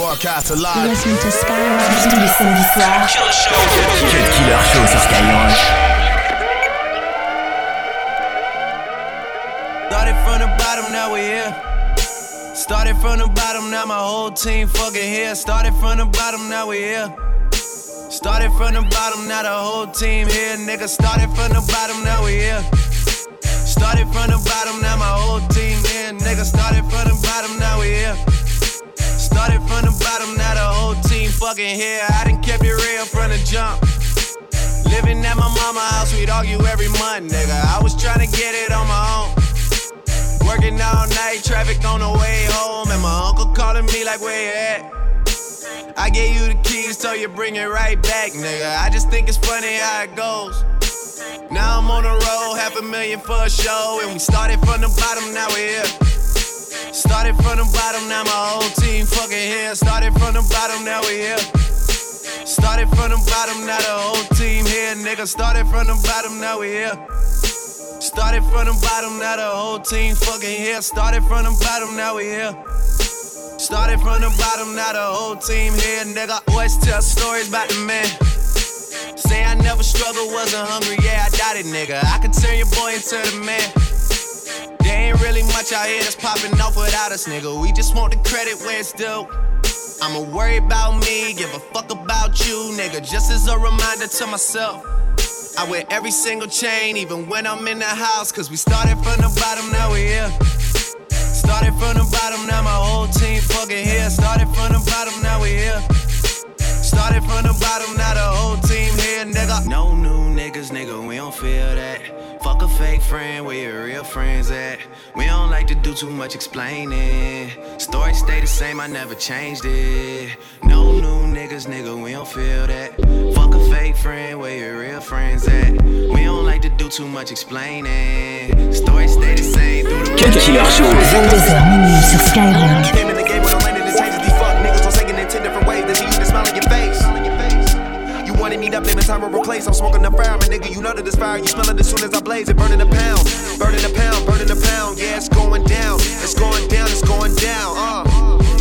Broadcast alive. Listen to Skyrock tous les samedis soirs. CUT KILLER SHOW sur Skyrock. Started from the bottom, now we're here. Started from the bottom, now my whole team fucking here. Started from the bottom, now we're here. Started from the bottom, now the whole team here, nigga. Started from the bottom, now we're here. Started from the bottom, now my whole team here, nigga. Started from the bottom, now we're here. Started from the bottom, now the whole team fucking here. I done kept it real from the jump. Living at my mama's house, we'd argue every month, nigga. I was tryna get it on my own. Working all night, traffic on the way home, and my uncle calling me like, where you at? I gave you the keys, so you bring it right back, nigga. I just think it's funny how it goes. Now I'm on the road, $500,000 for a show, and we started from the bottom, now we're here. Started from the bottom, now my whole team fucking here. Started from the bottom, now we here. Started from the bottom, now the whole team here, nigga. Started from the bottom, now we here. Started from the bottom, now the whole team fucking here. Started from the bottom, now we here. Started from the bottom, now the whole team here, nigga. Always tell stories about the man. Say I never struggled, wasn't hungry, yeah, I doubt it, nigga. I could turn your boy into the man. There ain't really much out here that's popping off without us, nigga. We just want the credit where it's due. I'ma worry about me, give a fuck about you, nigga. Just as a reminder to myself, I wear every single chain, even when I'm in the house. Cause we started from the bottom, now we here. Started from the bottom, now my whole team fucking here. Started from the bottom, now we here. Started from the bottom, now the whole team here, nigga. No new niggas, nigga, we don't feel that. Fuck a fake friend, where your real friends at? We don't like to do too much explaining. Story stay the same, I never changed it. No new niggas, nigga, we don't feel that. Fuck a fake friend, where your real friends at? We don't like to do too much explaining. Story stay the same. CUT KILLER SHOW 22h sur Skyrock. Came in the game with a lane that changes these fuck niggas. I'm taking in 10 different ways. Then you can smile on your face. Wanted me up, living time or replace. I'm smoking the fire, my nigga. You know that this fire, you smell it as soon as I blaze it. Burning a pound, burning a pound, burning a pound. Yeah, it's going down, it's going down, it's going down.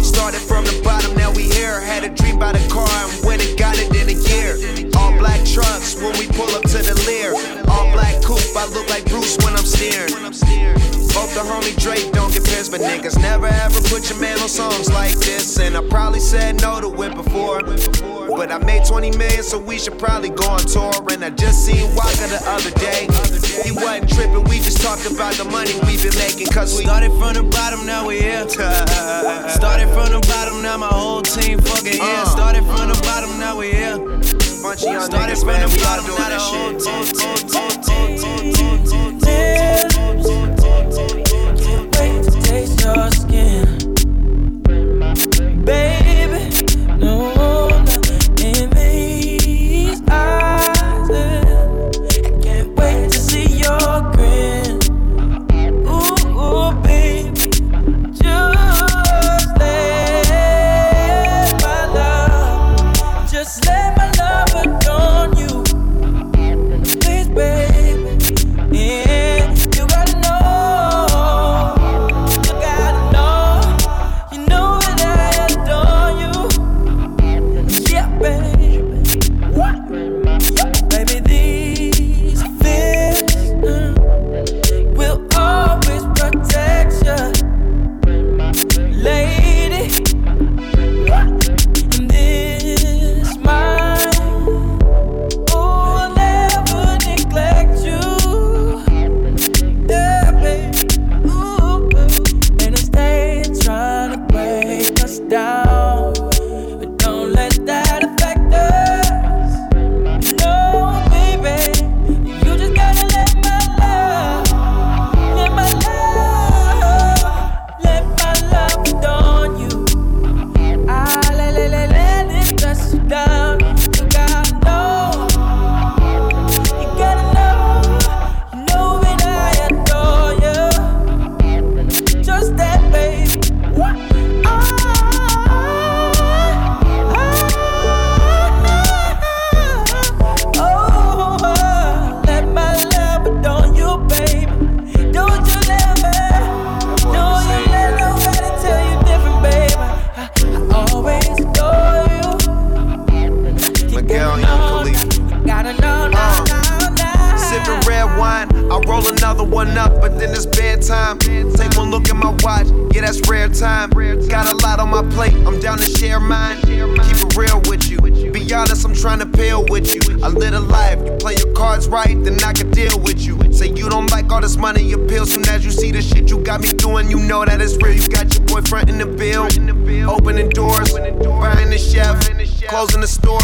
Started from the bottom, now we here. Had a dream about a car and went and got it in a year. All black trucks when we pull up to the Lear. All black coupe, I look like Bruce when I'm steering. Hope the homie Drake don't get pissed, but niggas never ever put your man on songs like this. And I probably said no to it before, but I made 20 million, so we should probably go on tour. And I just seen Waka the other day. He wasn't tripping, we just talked about the money we've been making. Cause we started from the bottom, now we here. Started from the bottom, now my whole team fucking here. Started from the bottom, now we here. Started from the bottom, now the whole team. Taste your skin, baby. No one in these eyes, I can't wait to see your grin. Ooh, baby, just let my love, just let my love adorn you, please, baby. plate, I'm down to share mine. Keep it real with you. Be honest, I'm trying to peel with you. I live a life, you play your cards right, then I can deal with you. Say you don't like all this money, you peel. Soon as you see the shit you got me doing, you know that it's real. You got your boyfriend in the bill, opening doors, buying the chef, closing the store.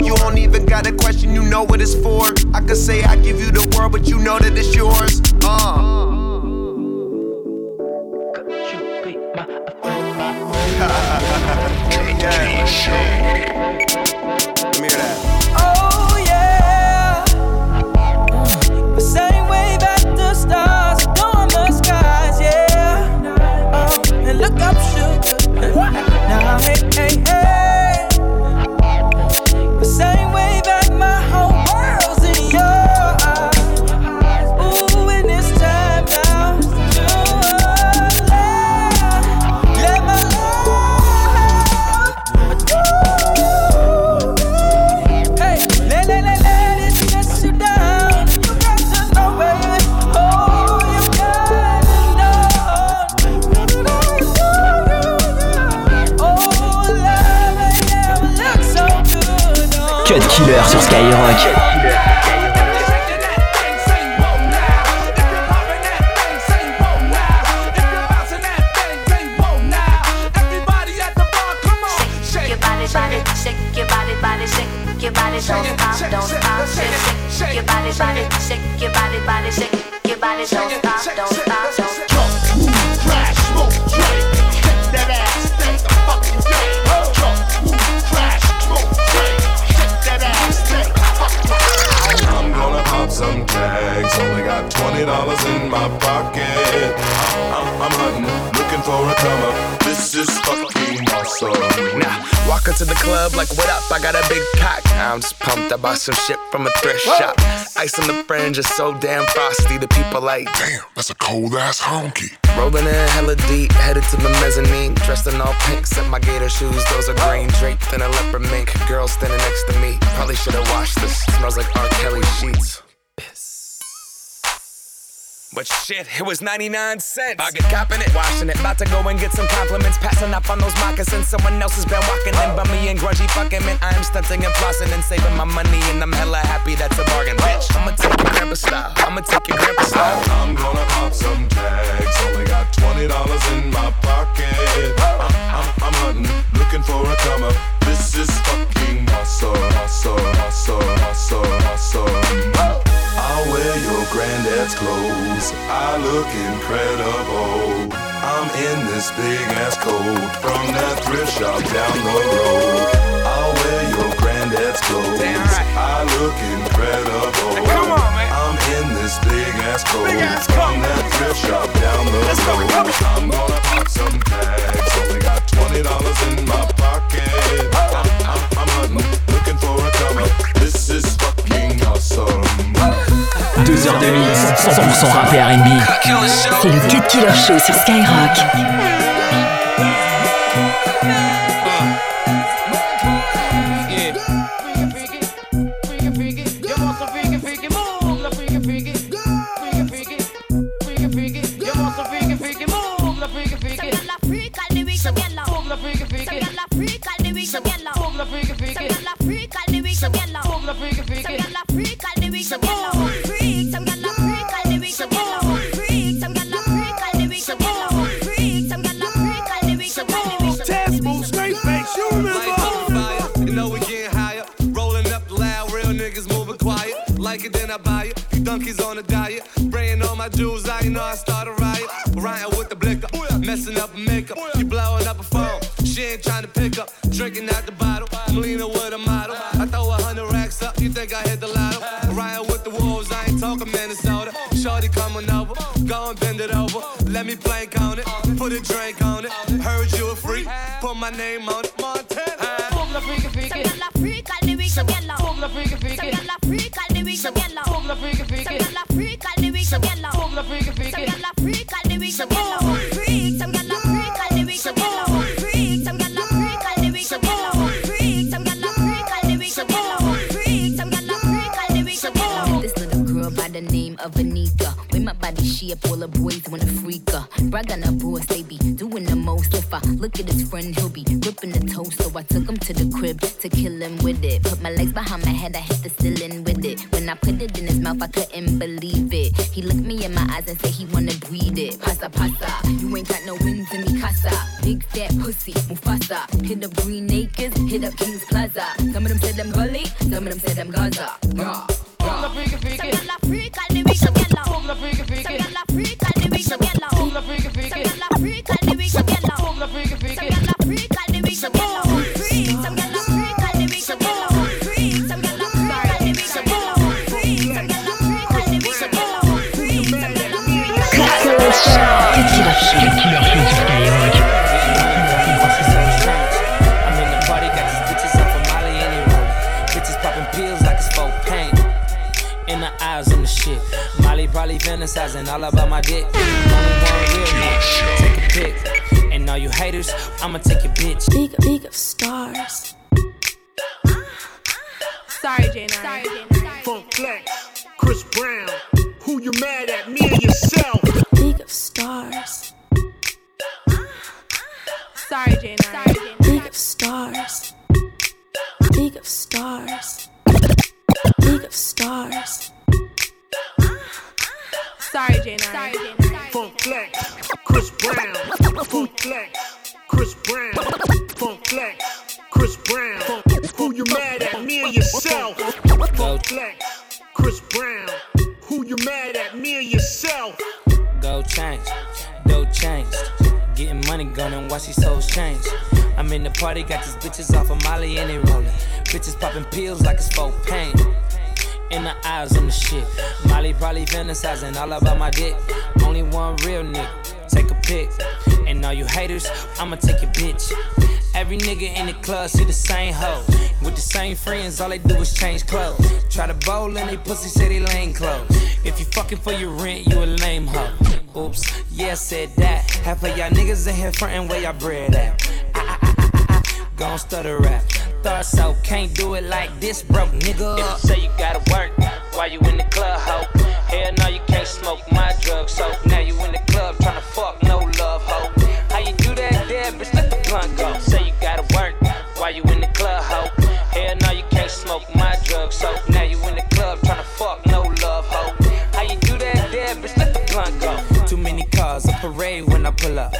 You don't even got a question, you know what it's for. I could say I give you the world, but you know that it's yours. Cut Killer sur Skyrock. To the club like what up, I got a big cock. I'm just pumped, I bought some shit from a thrift shop. Ice on the fringe is so damn frosty. The people like, damn, that's a cold ass honky. Rolling in hella deep, headed to the mezzanine. Dressed in all pink, set my gator shoes. Those are green draped in a leopard mink. Girl standing next to me, probably should've washed this. Smells like R. Kelly sheets. But shit, it was 99 cents. I get copping it, washing it. About to go and get some compliments. Passing up on those moccasins. Someone else has been walking in. Bummy and grungy fucking man. I am stunting and flossing and saving my money. And I'm hella happy that's a bargain, bitch. I'ma take your grandpa style. I'ma take your grandpa style. I'm gonna pop some tags. Only got $20 in my pocket. I'm hunting, looking for a comer. This is fucking awesome. I'll wear your granddad's clothes, I look incredible. I'm in this big ass coat from that thrift shop down the road. I'll wear your granddad's clothes, I look incredible. I'm in this big ass coat from that thrift shop down the road. I'm gonna pop some tags, only got $20 in my pocket. I'm hunting, looking for a comer, this is fucking awesome. 2h20, 100% rap et R&B. C'est le CUT KILLER SHOW sur Skyrock. Donkeys on a diet, brayin' on my jewels, I know I start a riot. Ryan with the blicker, messing up her makeup. She blowing up a phone, she ain't trying to pick up. Drinking out the bottle, I'm leaning with a model. I throw 100 racks up, you think I hit the lotto. Ryan with the wolves, I ain't talking Minnesota. Shorty coming over, go and bend it over. Let me plank on it, put a drink on it. Heard you a freak, put my name on it. Of Anika, with my body shape, all the boys wanna freak her. Brag on her boys, they be doing doing the most. If I look at his friend, he'll be ripping the toes. So I took him to the crib to kill him with it. Put my legs behind my head, I hit the ceiling with it. When I put it in his mouth, I couldn't believe it. He looked me in my eyes and said he wanna breathe it. Pasa pasa, you ain't got no wins in me casa. Big fat pussy, Mufasa. Hit up Green Acres, hit up King's Plaza. Some of them said I'm gully, some of them said I'm Gaza. Rah, rah. Probably fantasizing all about my dick. Only one real nigga, take a pic. And all you haters, I'ma take your bitch. Big of stars. Sorry, J9. Sorry, J9. Funk Flex, Chris Brown. Who you mad at, me or yourself? Big of stars. Sorry, J9. Sorry, J9. Big of stars. Big of stars. Big of stars. Sorry, J9. Funk Flex, Chris Brown. Funk Flex, Chris Brown. Funk Flex, Chris Brown. Who you mad at, me or yourself? Funk Flex, Chris Brown. Who you mad at, me or yourself? Go change, go change. Getting money gone and watch these souls change. I'm in the party, got these bitches off of Molly and they rolling. Bitches popping pills like it's for pain. In the eyes on the shit. Molly probably fantasizing all about my dick. Only one real nigga, take a pic. And all you haters, I'ma take your bitch. Every nigga in the club see the same hoe. With the same friends, all they do is change clothes. Try to bowl and they pussy say they lame clothes. If you fucking for your rent, you a lame hoe. Oops, yeah, said that. Half of y'all niggas in here frontin' where y'all bread at. Gon' stutter rap. Thought so, can't do it like this, broke nigga. If you say you gotta work while you in the club, ho. Hell no, you can't smoke my drug, so now you in the club tryna fuck, no love, ho. How you do that, there, bitch? Let the blunt go. Say you gotta work while you in the club, ho. Hell no, you can't smoke my drug, so now you in the club tryna fuck, no love, ho. How you do that, there, bitch? Let the blunt go. Too many cars, a parade when I pull up.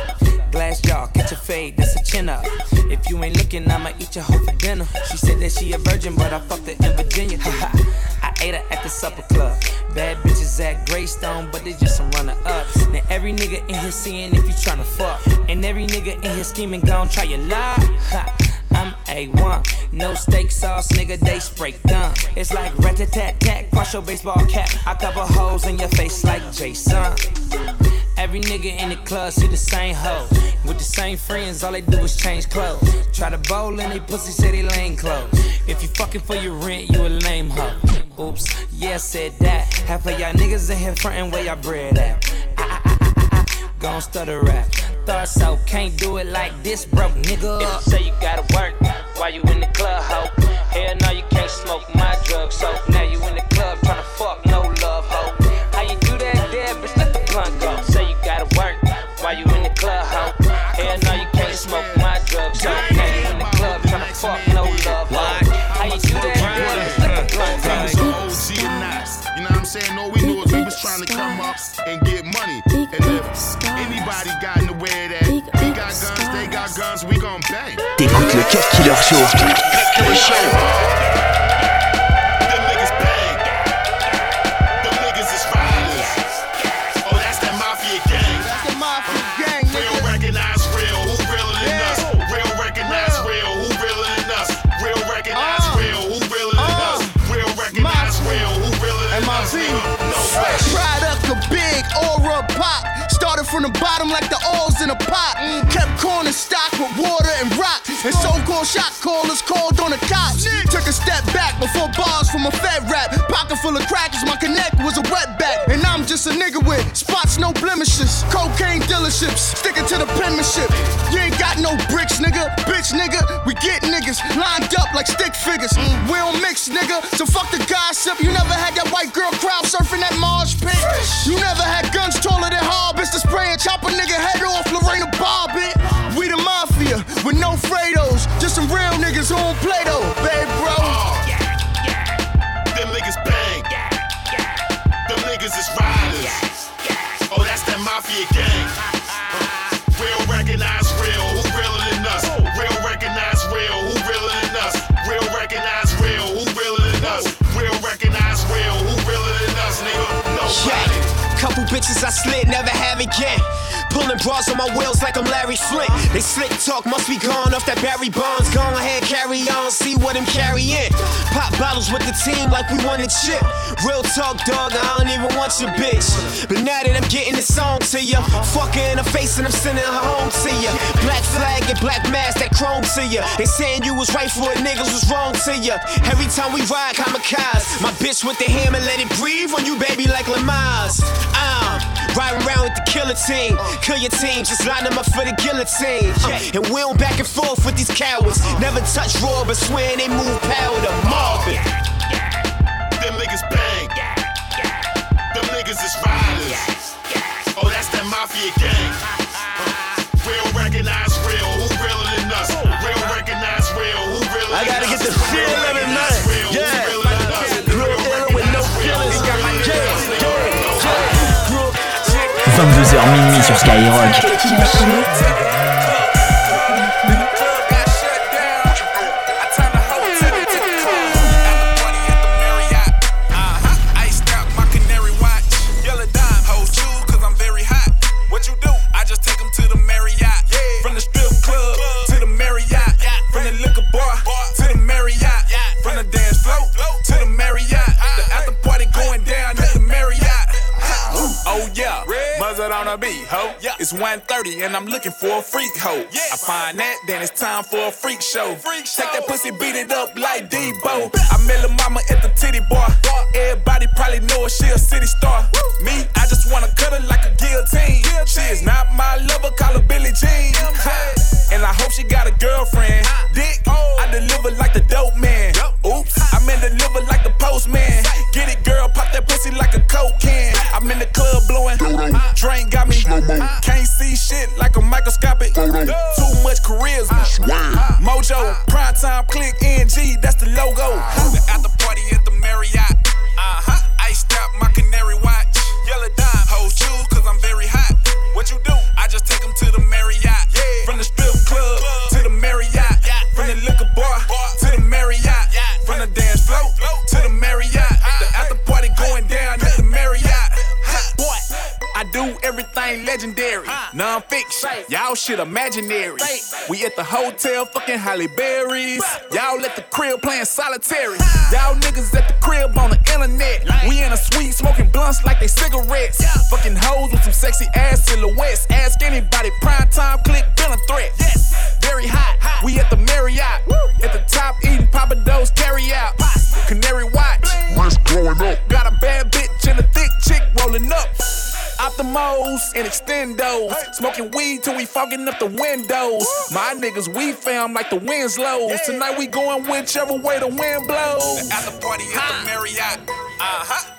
Glass jaw, catch a fade, that's a chin up. If you ain't looking, I'ma eat your hoe for dinner. She said that she a virgin, but I fucked her in Virginia. I ate her at the supper club. Bad bitches at Greystone, but they just some runner-ups. Now every nigga in here seeing if you tryna fuck. And every nigga in here scheming, gon' try your luck. I'm A1, no steak sauce, nigga, they spray gun. It's like rat-a-tat-tat, cross your baseball cap. I cover holes in your face like Jason. Every nigga in the club see the same hoe. With the same friends, all they do is change clothes. Try to bowl and they pussy say they lame clothes. If you fucking for your rent, you a lame hoe. Oops, yeah, said that. Half of y'all niggas in here frontin' where y'all bread at. Gon' stutter rap. Thought so, can't do it like this, broke nigga. If you say you gotta work while you in the club, ho. Hell no, you can't smoke my drug, so now you in the club tryna fuck, no love, ho. How you do that, there, bitch? Let the blunt go. Say you gotta work while you in the club, ho. Hell no, you can't smoke my drug, so now you in the club tryna fuck, no love, ho. How you do that, there, bitch? Let the blunt go. It was an OG and nice. You know what I'm saying? All we knew is we was tryna come up and get money. And if anybody got in the way of that, they got guns, we gon' bang. T'écoutes le CUT KILLER Show. CUT KILLER Show. From the bottom like the oils in a pot. Kept corn in stock with water and rock. And so-called shot callers called on the cops. Took a step back before bars from a fed rap. Pocket full of crackers, my connect was a wetback. And I'm just a nigga with spots, no blemishes. Cocaine dealerships, sticking to the penmanship. You ain't got no bricks, nigga. Bitch, nigga, we get niggas lined up like stick figures. We don't mix, nigga, so fuck the gossip. You never had that white girl crowd surfing that marsh pit. You never had guns taller than Harbis to spray and chop a nigga head off Lorena Bobbitt. Fredos, just some real niggas who don't play though, babe, bro. Oh, yeah, yeah. Them niggas bang. Yeah, yeah. Them niggas is riders. Yeah, yeah. Oh, that's that mafia gang. Real recognize real, who realer than us? Real recognize real, who realer than us? Real recognize real, who realer than us? Real recognize real, who realer than us? Nigga, nobody. Yeah. Couple bitches I slid, never have again. Pulling bras on my wheels like I'm Larry Flint. They slick talk, must be gone off that Barry Bonds. Go ahead, carry on, see what I'm carrying. Pop bottles with the team like we won the chip. Real talk, dog, I don't even want your bitch. But now that I'm getting this on to ya, fuck her in her face and I'm sending her home to ya. Black flag and black mask, that chrome to ya. They saying you was right for it, niggas was wrong to ya. Every time we ride, kamikaze. My bitch with the hammer, let it breathe on you, baby, like Lamaze. I'm riding around with the killer team. Kill your team, just line them up for the guillotine. And we don't back and forth with these cowards. Never touch raw, but swear they move power to Marvin. Yeah, yeah. Them niggas bang. Yeah, yeah. Them niggas is riders. Yeah, yeah. Oh, that's that mafia gang. Real recognize real, who realer than us? Real recognize real, who realer than us? I gotta get the feel of it, man. Yeah. Comme 22h minuit sur Skyrock. Ho. Yeah. It's 1:30 and I'm looking for a freak hoe. Yeah. I find that, then it's time for a freak show. Freak show. Take that pussy, beat it up like Debo. I met lil' mama at the titty bar. Everybody probably know her, she a city star. Woo. Me, I just wanna cut her like a guillotine. She is not my lover, call her Billie Jean. And I hope she got a girlfriend. Dick, I deliver like the dope man. Oops, I'm in deliver like the postman. Get it, girl, pop that pussy like a coke can. I'm in the club blowing. Drain got me. Can't see shit like a microscopic. Too much charisma. Mojo, primetime click NG, that's the logo. The after party at the Marriott. Iced out my canary watch. Yellow dime, hold shoes, cause I'm very hot. What you do? I just take them to the Marriott. Yeah. From the strip club to the Marriott. Yeah. From the liquor bar to the Marriott. Yeah. From the dance floor to the Marriott. The after party going down at the Marriott. I do everything legendary, non-fiction, y'all shit imaginary. We at the hotel fucking Halle Berry's, y'all at the crib playing solitary. Y'all niggas at the crib on the internet, we in a suite smoking blunts like they cigarettes. Fucking hoes with some sexy ass silhouettes, ask anybody, prime time click, been a threat. Very hot, we at the Marriott, at the top eating Papa Do's carry out. Canary watch, what's going on? Got a bad bitch and a thick chick rolling up. Optimos and extendos, smoking weed till we fogging up the windows. My niggas, we fam like the Winslows. Tonight we going whichever way the wind blows. At the party at the Marriott,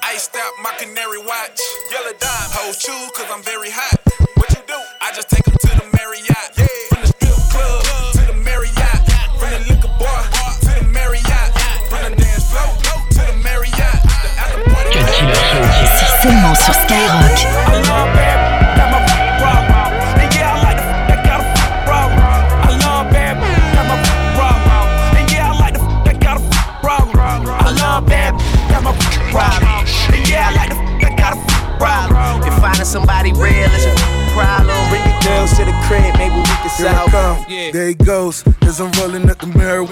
iced out my canary watch. Yellow dime, hold shoes cause I'm very hot. What you do? I just take them to the Marriott. Yeah. From the strip club to the Marriott, from the liquor bar to the Marriott, from the dance floor to the Marriott. At the party at the Marriott. Seulement sur Skyrock. Somebody real is a problem. Bring the girls to the crib, maybe we can solve it. Yeah. There he goes, as I'm rolling up the mirror.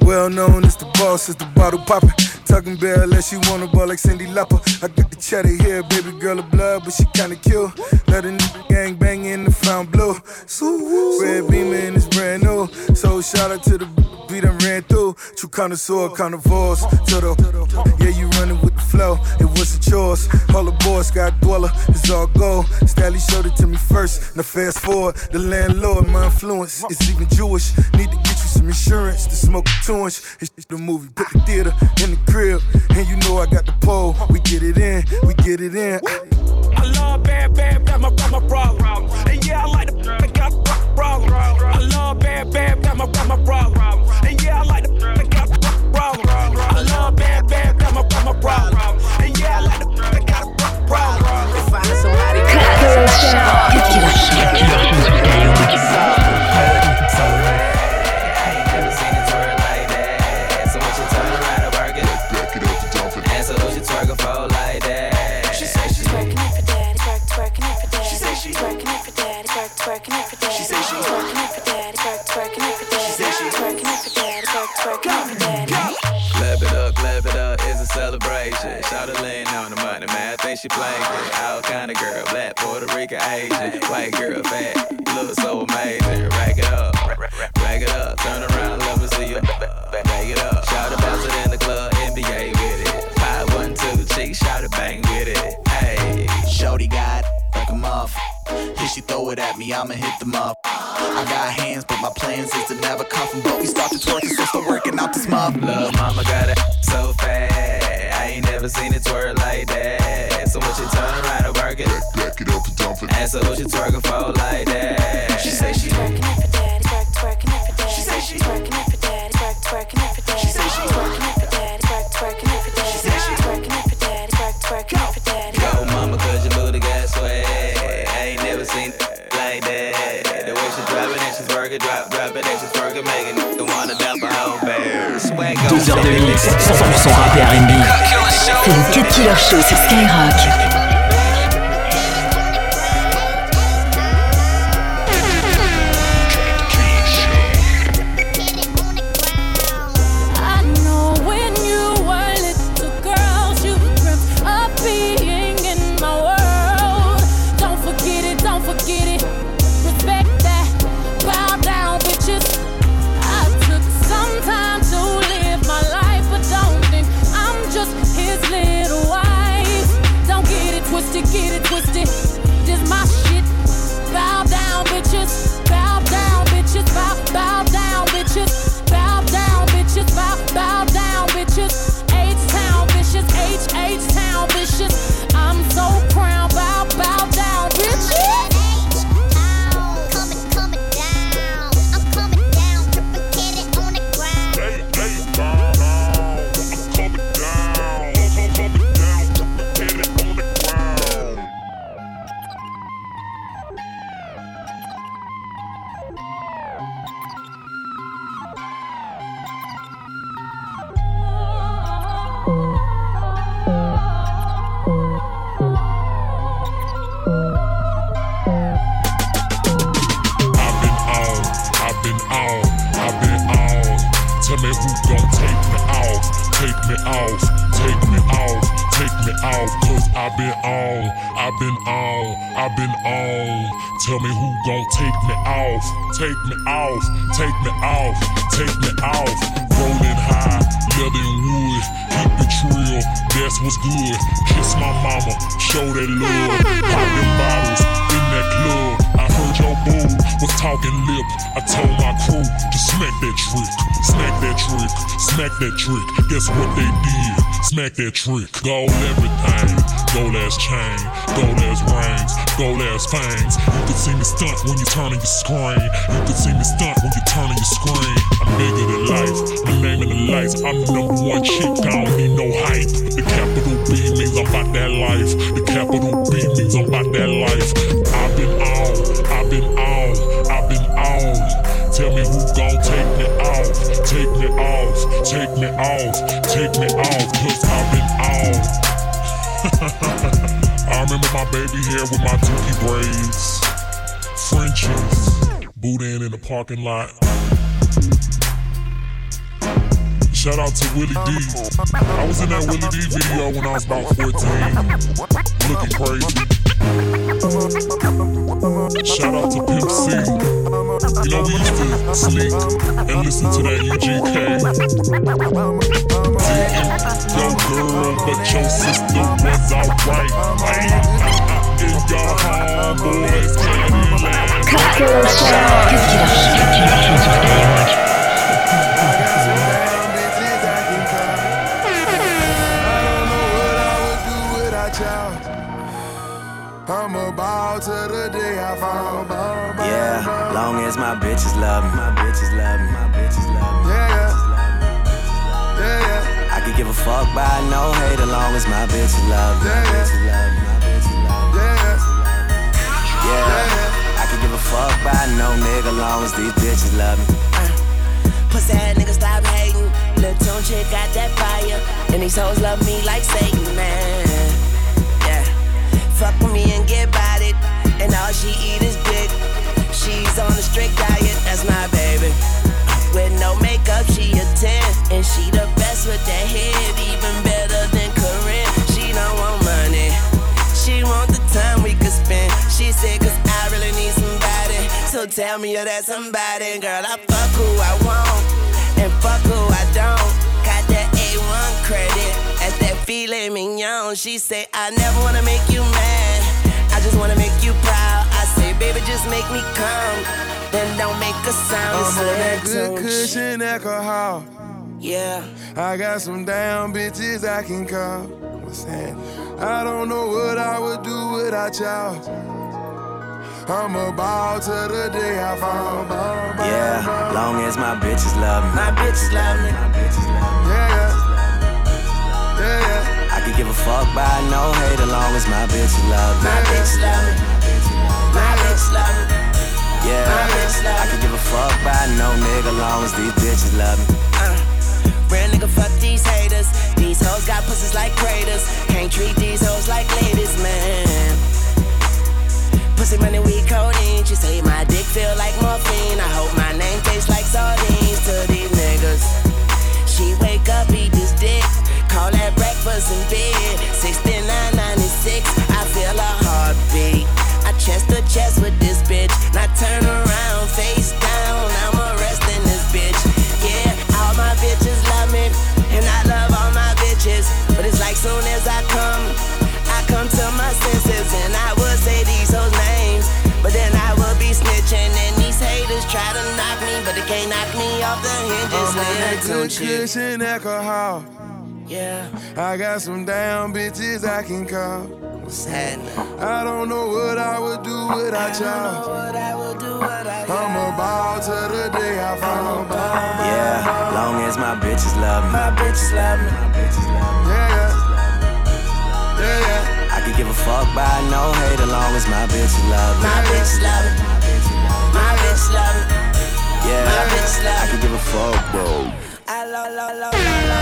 Well known as the boss, as the bottle poppin'. Talking bare unless she wanna ball like Cindy Lepa. I got the cheddar here, baby girl of blood, but she kinda cute. Let a nigga gang bang in the found blue. Red Beamer and it's brand new. So shout out to the beat I ran through. True connoisseur, carnivores. To the, yeah, you running with the flow. It wasn't yours. All aboard, sky dweller, it's all gold. Stanley showed it to me first. Now fast forward, the landlord, my influence is even Jewish. Need to get you some insurance to smoke a 2-inch. It's the movie, put the theater in the crib. And you know I got the pole. We get it in, we get it in. I love bad, bad, bad, my problem. And yeah, I like the I got problem. I love bad, bad, bad, my problem. And yeah, I like the I got problem. I love bad, bad, bad, my problem. And yeah, I like the I got problem. If I somebody she playing all kind of girl, black, Puerto Rican, Asian, white girl, fat, look so amazing. Rack it up, turn around, love to see you. Bag it up, shout about it in the club, NBA with it. 512 cheek, shout it, bang with it. Hey, shorty got like a muff. If she throw it at me, I'ma hit them up. I got hands, but my plans is to never cuff 'em. But we start to twerk and start working out this muff. Love, mama got it so fast. I ain't never seen it twerk like that. So what you turn around and work it? Back it up and dump it. And so what you twerking for like that? She say she twerking it for daddy, twerking it for daddy. She say she twerking it for daddy, twerking it for daddy. She say she twerking it for daddy, twerking it for daddy. She say she twerking it for daddy, twerking it for daddy. Yo, mama, 'cause your booty got swag. I ain't never seen it like that. The way she drop it and she's working, drop it and she's working, making the wanna dump her whole bag. Swag on. 2 heures de mix, 100% rap et R&B. C'est le CUT KILLER SHOW sur Skyrock. Tell me who gon' take me off, take me off, take me off, take me off. Rolling high, leather and wood, hit the trail, that's what's good. Kiss my mama, show that love. Pop them bottles in that club. I heard your boo was talking lip. I told my crew to smack that trick, smack that trick, smack that trick. Guess what they did? Smack that trick. Gold everything. Gold ass chain, gold ass rings, gold ass fangs. You can see me stunt when you turning your screen. You can see me stunt when you turning your screen. I'm bigger than life, I'm naming the lights. I'm the number one chick, I don't need no hype. The capital B means I'm about that life. The capital B means I'm about that life. I've been on, I've been on, I've been on. Tell me who gon' take me off, take me off, take me off, take me off. 'Cause I've been on. I remember my baby hair with my dookie braids, Frenchies, booting in the parking lot. Shout out to Willie D. I was in that Willie D video when I was about 14, looking crazy. Shout out to Pimp C. You know we used to sneak and listen to that UGK. Yo girl, but your sister was alright. If y'all homeboys can't laugh. CUT KILLER SHOW, CUT KILLER SHOW sur Skyrock. Bitches I can call. I don't know what I would do without y'all. love me. My bitches love me. My bitches love me. Yeah, yeah. I could give a fuck by no hate as long as my bitches love me. My bitches love me. My bitches love me. Yeah. I could give a fuck by no nigga as long as these bitches love me. Pussy ass niggas stop hating. Lil' tune chick got that fire, and these hoes love me like Satan, man. Yeah. Fuck with me and get about it, and all she eat is dick. She's on a strict diet, that's my baby. With no makeup, she a 10. And she the best with that head, even better than Corinne. She don't want money, she want the time we could spend. She said, cause I really need somebody, so tell me you're that somebody. Girl, I fuck who I want, and fuck who I don't. Got that A1 credit, at that filet mignon. She say, I never wanna make you mad, I just wanna make you proud. I say, baby, just make me calm, then don't make a sound. I'm on that good cushion Echo Hall. Yeah. I got some down bitches I can call. What's that? I don't know what I would do without y'all. I'm a ball till the day I fall. Yeah, long as my bitches love me. My bitches love me. My bitches love me. Yeah, yeah. I could give a fuck by no hate as long as my bitch love me. My bitch love me. My bitch love me. Yeah, my bitch love me. I could give a fuck by no nigga as long as these bitches love me. Real nigga, fuck these haters. These hoes got pussies like craters. Can't treat these hoes like ladies, man. Pussy money, we codeine. She say my dick feel like morphine. I hope my name tastes like sardines to these niggas. She wake up, eat this dick. Call that breakfast in bed, 69.96, I feel a heartbeat. I chest to chest with this bitch, now turn around, face down, I'm arresting this bitch. Yeah, all my bitches love me, and I love all my bitches. But it's like soon as I come to my senses. And I would say these hoes names, but then I would be snitching. And these haters try to knock me, but they can't knock me off the hinges. I'm on that good cushion Echo Hall. Yeah. I got some down bitches I can call. What's happening? I don't know what I would do without y'all. I'm a ball till the day I fall. Yeah, long as my bitches love me. My bitches love me. Yeah, yeah. I could give a fuck by no hate as long as my bitches love me. My bitches love me. My bitches love me. Yeah, I could give a fuck, bro. I love, love, love, love.